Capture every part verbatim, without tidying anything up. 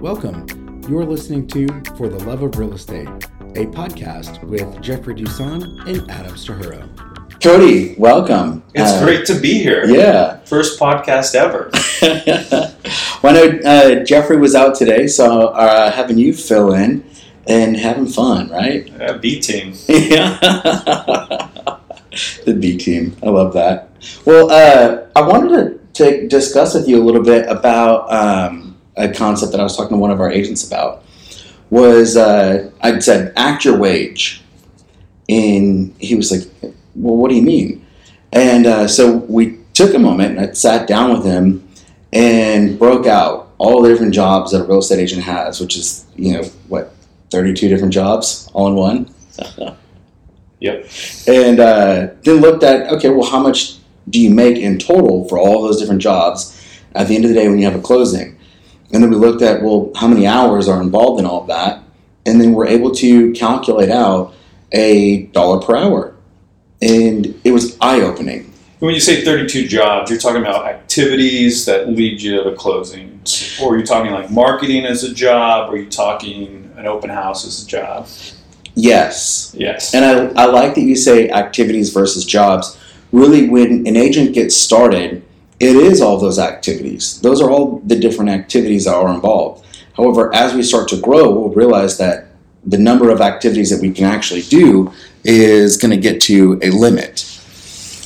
Welcome. You're listening to For the Love of Real Estate, a podcast with Jeffrey Dusan and Adam Stahuro. Jody, welcome. It's uh, great to be here. Yeah. First podcast ever. Well, I know uh, Jeffrey was out today, so uh, having you fill in and having fun, right? Uh, B team. Yeah. The B team. I love that. Well, uh, I wanted to, to discuss with you a little bit about um, a concept that I was talking to one of our agents about. Was uh, I said, act your wage. And he was like, well, what do you mean? And uh, so we took a moment and I sat down with him and broke out all the different jobs that a real estate agent has, which is, you know, what, thirty-two different jobs all in one? Yep. And uh, then looked at, okay, well, how much do you make in total for all those different jobs at the end of the day when you have a closing? And then we looked at, well, how many hours are involved in all of that? And then we're able to calculate out a dollar per hour. And it was eye-opening. When you say thirty-two jobs, you're talking about activities that lead you to the closing. Or are you talking like marketing as a job? Or are you talking an open house as a job? Yes. Yes. And I, I like that you say activities versus jobs. Really, when an agent gets started, it is all those activities. Those are all the different activities that are involved. However, as we start to grow, we'll realize that the number of activities that we can actually do is going to get to a limit.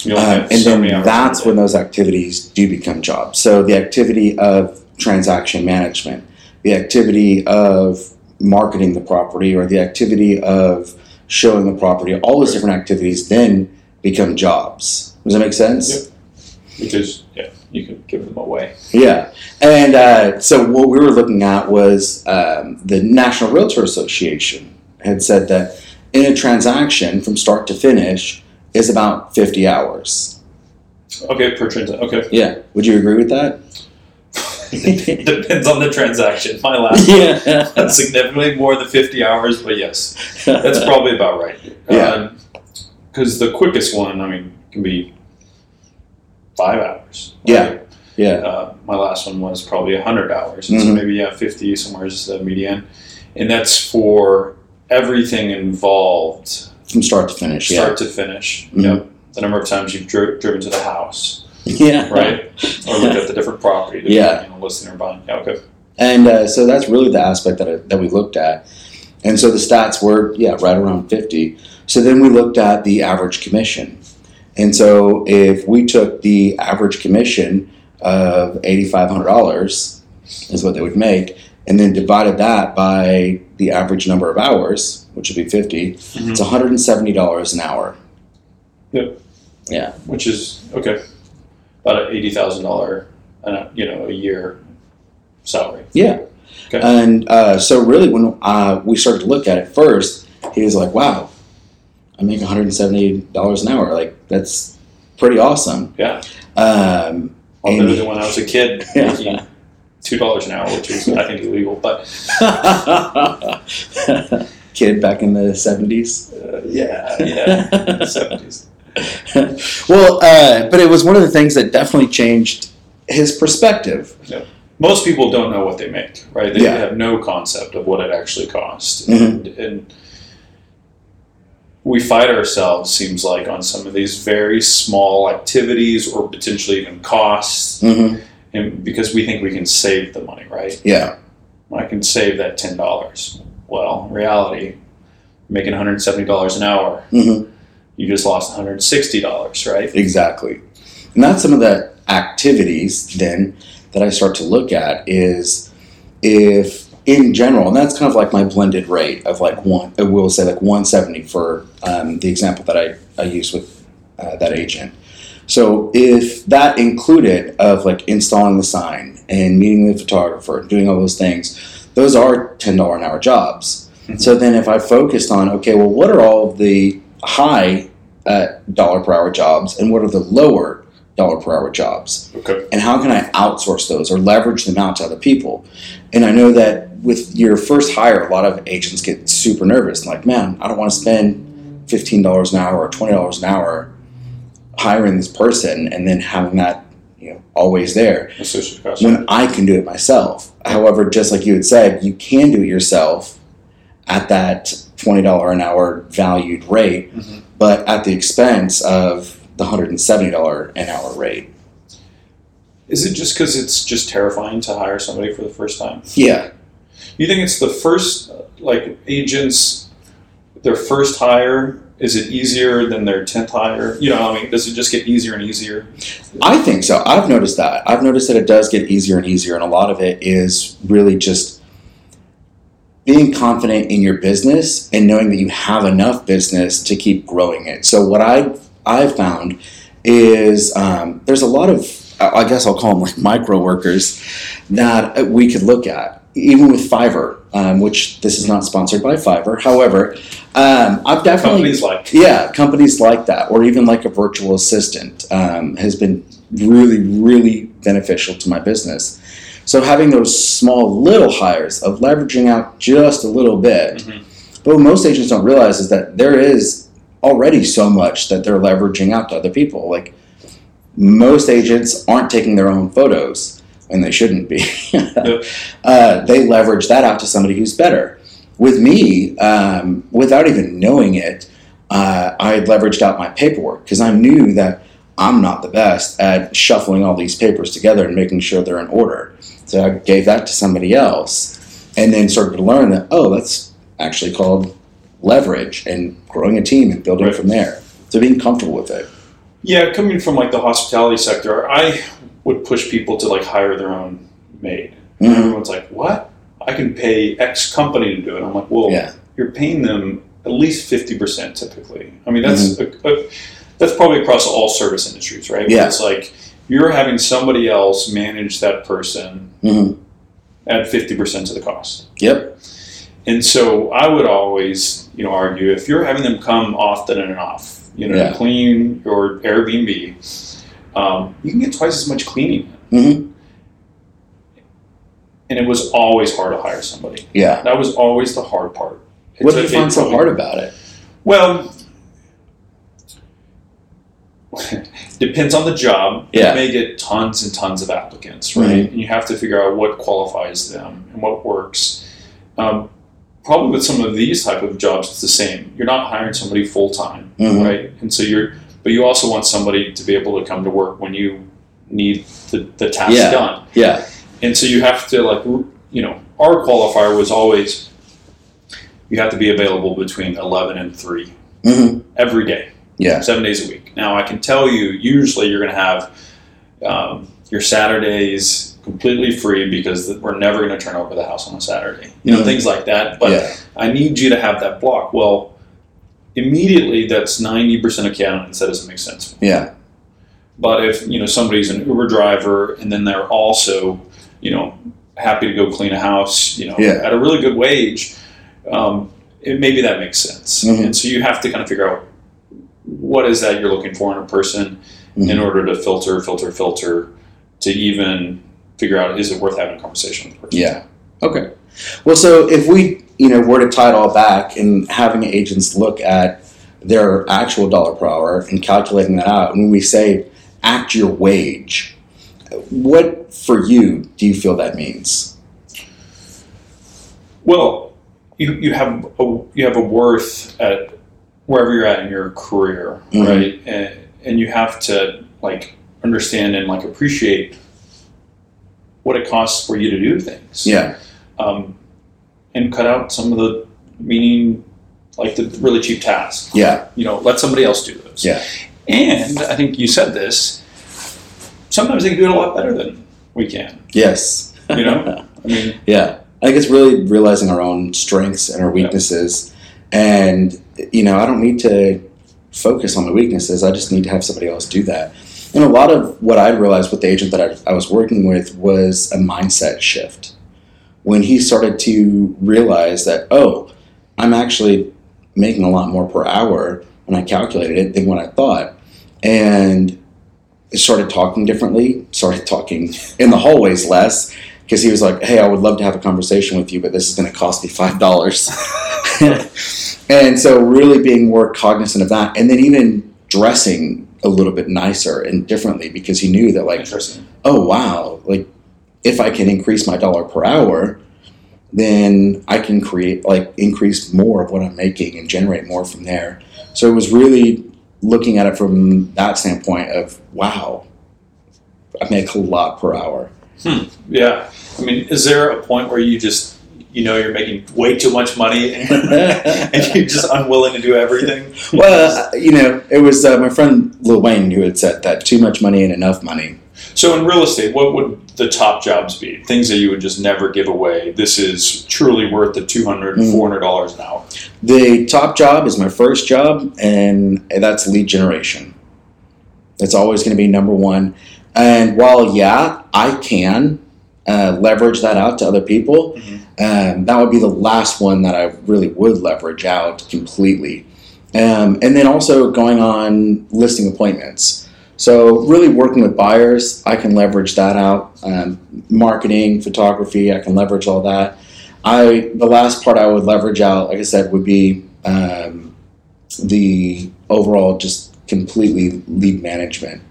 Um, and so then that's when those activities do become jobs. So the activity of transaction management, the activity of marketing the property, or the activity of showing the property, all those different activities then become jobs. Does that make sense? Yep. Because, yeah, you could give them away. Yeah. And uh, so what we were looking at was um, the National Realtor Association had said that in a transaction from start to finish is about fifty hours. Okay, per transaction. Okay. Yeah. Would you agree with that? Depends on the transaction. My last yeah. one. That's significantly more than fifty hours, but yes, that's probably about right. Yeah. Because um, the quickest one, I mean, can be five hours. Right? Yeah. Yeah. Uh, my last one was probably one hundred hours. Mm-hmm. So maybe, yeah, fifty somewhere is the median. And that's for everything involved. From start to finish. Start yeah. to finish. Mm-hmm. Yep. The number of times you've dri- driven to the house. Yeah. Right? Or looked at the different property. Yeah. You know, listing or buying. Yeah, okay. And uh, so that's really the aspect that, it, that we looked at. And so the stats were, yeah, right around fifty. So then we looked at the average commission. And so if we took the average commission of eight thousand five hundred dollars is what they would make, and then divided that by the average number of hours, which would be fifty, mm-hmm. It's one hundred seventy dollars an hour. Yep. Yeah. Which is, okay, about an eighty thousand dollars, you know, a year salary. Yeah. Okay. And uh, so really when uh, we started to look at it first, he was like, wow, I make one hundred seventy dollars an hour. Like, that's pretty awesome. Yeah. Um, I'll never do when I was a kid making two dollars an hour, which is, I think, illegal. But kid back in the seventies? Uh, yeah, yeah, the seventies. Well, uh, but it was one of the things that definitely changed his perspective. Yeah. Most people don't know what they make, right? They yeah. have no concept of what it actually costs. Mm-hmm. And, and we fight ourselves, seems like, on some of these very small activities or potentially even costs, mm-hmm. and because we think we can save the money, right? Yeah. I can save that ten dollars. Well, in reality, making one hundred seventy dollars an hour, mm-hmm. you just lost one hundred sixty dollars, right? Exactly. And that's some of the activities, then, that I start to look at is if... in general, and that's kind of like my blended rate of like one, we'll say like one hundred seventy for um, the example that I, I use with uh, that agent. So if that included of like installing the sign and meeting the photographer and doing all those things, those are ten dollars an hour jobs. Mm-hmm. So then if I focused on, okay, well, what are all the high uh, dollar per hour jobs and what are the lower dollar per hour jobs? Okay. And how can I outsource those or leverage them out to other people? And I know that with your first hire, a lot of agents get super nervous. Like, man, I don't want to spend fifteen dollars an hour or twenty dollars an hour hiring this person and then having that, you know, always there. When I can do it myself. However, just like you had said, you can do it yourself at that twenty dollars an hour valued rate, mm-hmm. but at the expense of the one hundred seventy dollars an hour rate. Is it just because it's just terrifying to hire somebody for the first time? Yeah. You think it's the first, like agents, their first hire, is it easier than their tenth hire? You know, I mean, does it just get easier and easier? I think so. I've noticed that. I've noticed that it does get easier and easier. And a lot of it is really just being confident in your business and knowing that you have enough business to keep growing it. So what I've, I've found is um, there's a lot of, I guess I'll call them like micro workers that we could look at. Even with Fiverr, um, which this is not sponsored by Fiverr. However, um, I've definitely companies like yeah companies like that, or even like a virtual assistant, um, has been really, really beneficial to my business. So having those small little hires of leveraging out just a little bit, mm-hmm. but what most agents don't realize is that there is already so much that they're leveraging out to other people. Like most agents aren't taking their own photos. And they shouldn't be. uh, they leverage that out to somebody who's better. With me, um, without even knowing it, uh, I had leveraged out my paperwork because I knew that I'm not the best at shuffling all these papers together and making sure they're in order. So I gave that to somebody else and then started to learn that, oh, that's actually called leverage and growing a team and building right. from there. So being comfortable with it. Yeah, coming from like the hospitality sector, I would push people to like hire their own maid. And mm-hmm. everyone's like, what? I can pay X company to do it. I'm like, well, yeah. you're paying them at least fifty percent typically. I mean, that's mm-hmm. a, a, that's probably across all service industries, right? Yeah. It's like you're having somebody else manage that person mm-hmm. at fifty percent of the cost. Yep. And so I would always, you know, argue if you're having them come often and off, you know, yeah. clean your Airbnb, Um, you can get twice as much cleaning. Mm-hmm. And it was always hard to hire somebody. Yeah. That was always the hard part. It's what did you find so hard about it? Well, depends on the job. Yeah. You may get tons and tons of applicants, right? Mm-hmm. And you have to figure out what qualifies them and what works. Um, probably with some of these type of jobs, it's the same. You're not hiring somebody full-time, mm-hmm. right? And so you're... But you also want somebody to be able to come to work when you need the, the task yeah. done. Yeah. And so you have to, like, you know, our qualifier was always you have to be available between eleven and three mm-hmm. every day. Yeah. Seven days a week. Now, I can tell you, usually you're going to have um, your Saturdays completely free because we're never going to turn over the house on a Saturday. You know, mm-hmm. things like that. But yeah. I need you to have that block. Well, immediately, that's ninety percent of candidates. That doesn't make sense. Yeah. But if, you know, somebody's an Uber driver and then they're also, you know, happy to go clean a house, you know, yeah. at a really good wage, um, it, maybe that makes sense. Mm-hmm. And so you have to kind of figure out what is that you're looking for in a person mm-hmm. in order to filter, filter, filter to even figure out, is it worth having a conversation with the person? Yeah. Okay. Well, so if we, you know, were to tie it all back and having agents look at their actual dollar per hour and calculating that out, and when we say act your wage, what for you do you feel that means? Well, you you have a, you have a worth at wherever you're at in your career, mm-hmm. right? And, and you have to like understand and like appreciate what it costs for you to do things. Yeah. Um, and cut out some of the, meaning, like the really cheap tasks. Yeah. You know, let somebody else do those. Yeah. And I think you said this, sometimes they can do it a lot better than we can. Yes. You know? I mean. Yeah. I think it's really realizing our own strengths and our weaknesses. Yeah. And, you know, I don't need to focus on the weaknesses. I just need to have somebody else do that. And a lot of what I realized with the agent that I, I was working with was a mindset shift. When he started to realize that, oh, I'm actually making a lot more per hour when I calculated it than what I thought. And started talking differently, started talking in the hallways less, because he was like, hey, I would love to have a conversation with you, but this is going to cost me five dollars. And so really being more cognizant of that. And then even dressing a little bit nicer and differently, because he knew that, like, oh, wow, like, if I can increase my dollar per hour, then I can create, like, increase more of what I'm making and generate more from there. So it was really looking at it from that standpoint of, wow, I make a lot per hour. Hmm. Yeah. I mean, is there a point where you just, you know, you're making way too much money and, and you're just unwilling to do everything? Well, uh, you know, it was uh, my friend Lil Wayne who had said that too much money and enough money. So in real estate, what would the top jobs be? Things that you would just never give away. This is truly worth the two hundred dollars, four hundred dollars an hour. The top job is my first job, and that's lead generation. That's always going to be number one. And while, yeah, I can uh, leverage that out to other people, mm-hmm. um, that would be the last one that I really would leverage out completely. Um, and then also going on listing appointments. So really working with buyers, I can leverage that out. Um, marketing, photography, I can leverage all that. I the last part I would leverage out, like I said, would be um, the overall just completely lead management.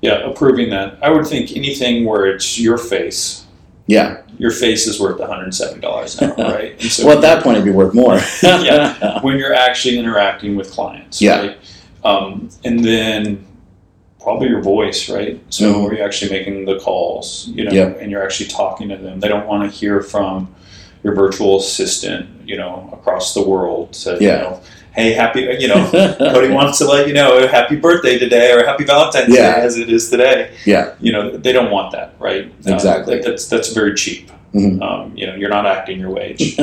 Yeah, approving that. I would think anything where it's your face. Yeah. Your face is worth one hundred seven dollars an hour, right? And so well, at that point, it'd be worth more. Yeah, when you're actually interacting with clients. Yeah. Right? Um, and then probably your voice, right? So mm-hmm. where you're actually making the calls, you know, yep. and you're actually talking to them. They don't want to hear from your virtual assistant, you know, across the world to, yeah. you know, hey, happy, you know, Cody wants to let you know, happy birthday today or happy Valentine's yeah. Day as it is today. Yeah. You know, they don't want that, right? Exactly. Uh, that's that's very cheap. Mm-hmm. Um, you know, you're not acting your wage.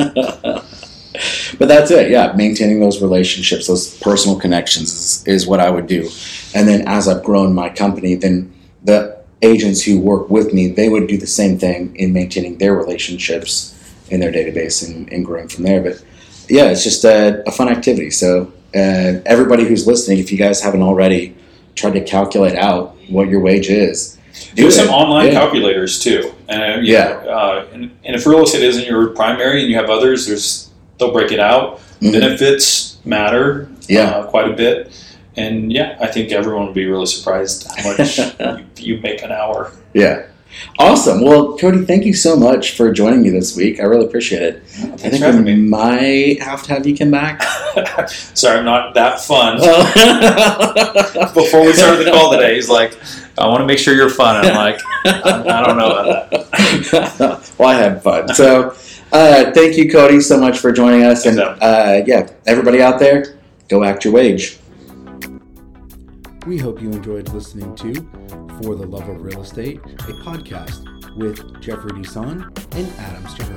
But that's it, yeah. Maintaining those relationships, those personal connections is, is what I would do. And then as I've grown my company, then the agents who work with me, they would do the same thing in maintaining their relationships in their database and, and growing from there. But yeah, it's just a, a fun activity. So uh, everybody who's listening, if you guys haven't already tried to calculate out what your wage is, do There's it. some online yeah. calculators too. And, yeah. Uh, and, and if real estate isn't your primary and you have others, there's they'll break it out. Mm-hmm. Benefits matter yeah. uh, quite a bit. And yeah, I think everyone would be really surprised how much you, you make an hour. Yeah. Awesome. Well, Cody, thank you so much for joining me this week. I really appreciate it. Yeah, I think we me. might have to have you come back. Sorry, I'm not that fun. Oh. Before we started the call today, he's like, I want to make sure you're fun. I'm like, I don't know about that. Well, I had fun. So uh, thank you, Cody, so much for joining us. And uh, yeah, everybody out there, go act your wage. We hope you enjoyed listening to For the Love of Real Estate, a podcast with Jeffrey Dusan and Adam Stahuro.